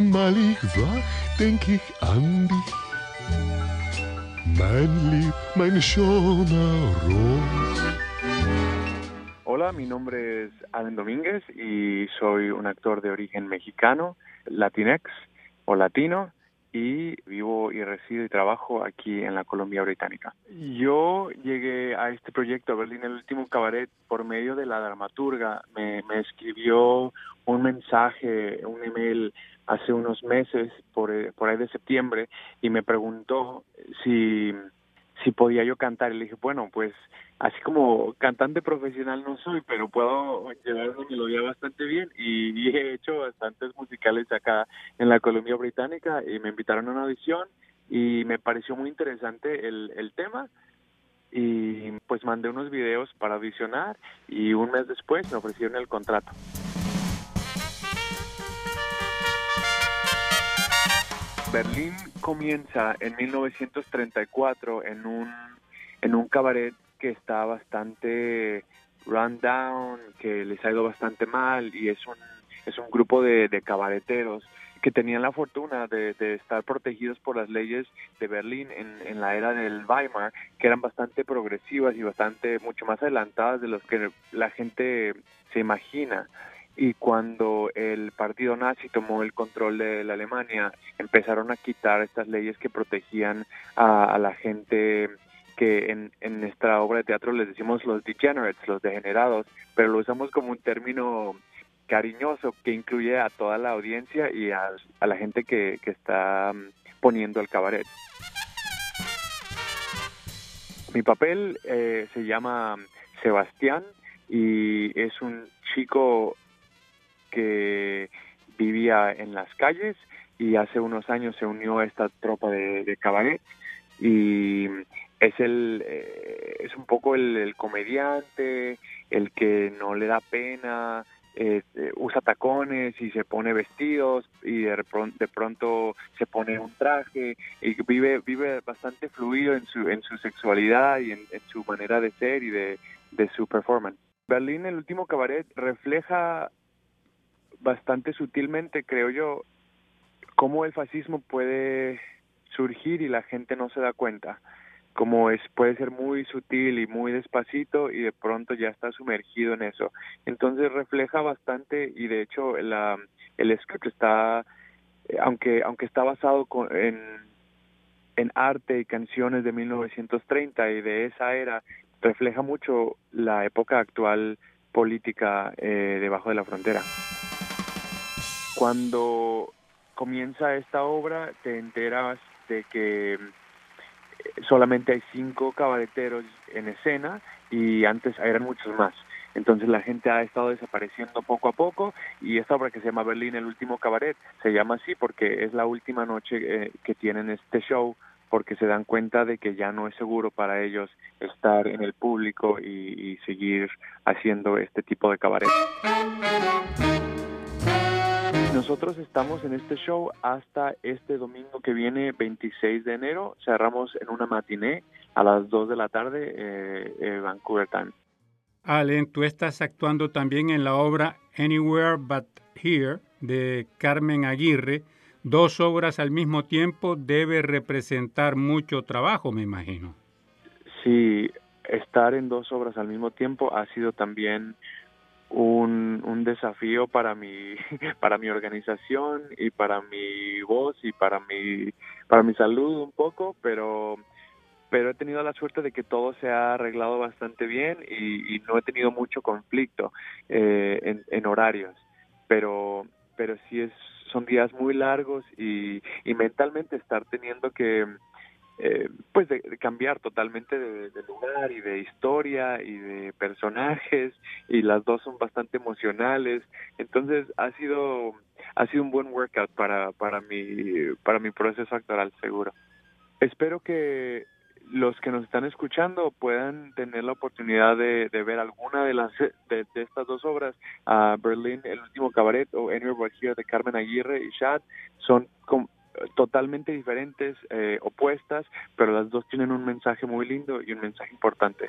mal ich wach, denk ich an dich. Mein Lieb, mein schöner Rot. Hola, mi nombre es Alan Domínguez y soy un actor de origen mexicano, latinex o latino, y vivo y resido y trabajo aquí en la Columbia Británica. Yo llegué a este proyecto, a Berlín, el último cabaret, por medio de la dramaturga. Me escribió un mensaje, un email hace unos meses, por ahí de septiembre, y me preguntó si podía yo cantar. Y le dije, bueno, pues así como cantante profesional no soy, pero puedo llevar una melodía bastante bien, y he hecho bastantes musicales acá en la Columbia Británica, y me invitaron a una audición y me pareció muy interesante el tema, y pues mandé unos videos para audicionar y un mes después me ofrecieron el contrato. Berlín comienza en 1934 en un cabaret que está bastante run down, que les ha ido bastante mal, y es un grupo de cabareteros que tenían la fortuna de estar protegidos por las leyes de Berlín en la era del Weimar, que eran bastante progresivas y mucho más adelantadas de lo que la gente se imagina. Y cuando el partido nazi tomó el control de la Alemania, empezaron a quitar estas leyes que protegían a la gente que en nuestra obra de teatro les decimos los degenerates, los degenerados, pero lo usamos como un término cariñoso que incluye a toda la audiencia y a la gente que está poniendo el cabaret. Mi papel se llama Sebastián, y es un chico que vivía en las calles y hace unos años se unió a esta tropa de cabaret, y es un poco el comediante, el que no le da pena, usa tacones y se pone vestidos, y de pronto se pone un traje, y vive bastante fluido en su sexualidad y en su manera de ser y de su performance. Berlín, el último cabaret, refleja bastante sutilmente, creo yo, cómo el fascismo puede surgir y la gente no se da cuenta. Como puede ser muy sutil y muy despacito, y de pronto ya está sumergido en eso. Entonces refleja bastante, y de hecho el script está, aunque está basado en arte y canciones de 1930 y de esa era, refleja mucho la época actual política debajo de la frontera. Cuando comienza esta obra te enteras de que solamente hay 5 cabareteros en escena, y antes eran muchos más. Entonces la gente ha estado desapareciendo poco a poco, y esta obra, que se llama Berlín, el último cabaret, se llama así porque es la última noche que tienen este show, porque se dan cuenta de que ya no es seguro para ellos estar en el público y seguir haciendo este tipo de cabaret. Nosotros estamos en este show hasta este domingo que viene, 26 de enero. Cerramos en una matiné a las 2 de la tarde, Vancouver Times. Alan, tú estás actuando también en la obra Anywhere But Here de Carmen Aguirre. 2 obras al mismo tiempo debe representar mucho trabajo, me imagino. Sí, estar en 2 obras al mismo tiempo ha sido también un desafío para mi organización y para mi voz y para mi salud un poco, pero he tenido la suerte de que todo se ha arreglado bastante bien, y no he tenido mucho conflicto en horarios, pero sí son días muy largos, y mentalmente estar teniendo que pues de cambiar totalmente de lugar y de historia y de personajes, y las 2 son bastante emocionales. Entonces ha sido un buen workout para mi proceso actoral, seguro. Espero que los que nos están escuchando puedan tener la oportunidad de ver alguna de estas 2 obras. Berlín, el último cabaret, o Anywhere But Here de Carmen Aguirre y Shad, son totalmente diferentes, opuestas, pero las 2 tienen un mensaje muy lindo y un mensaje importante.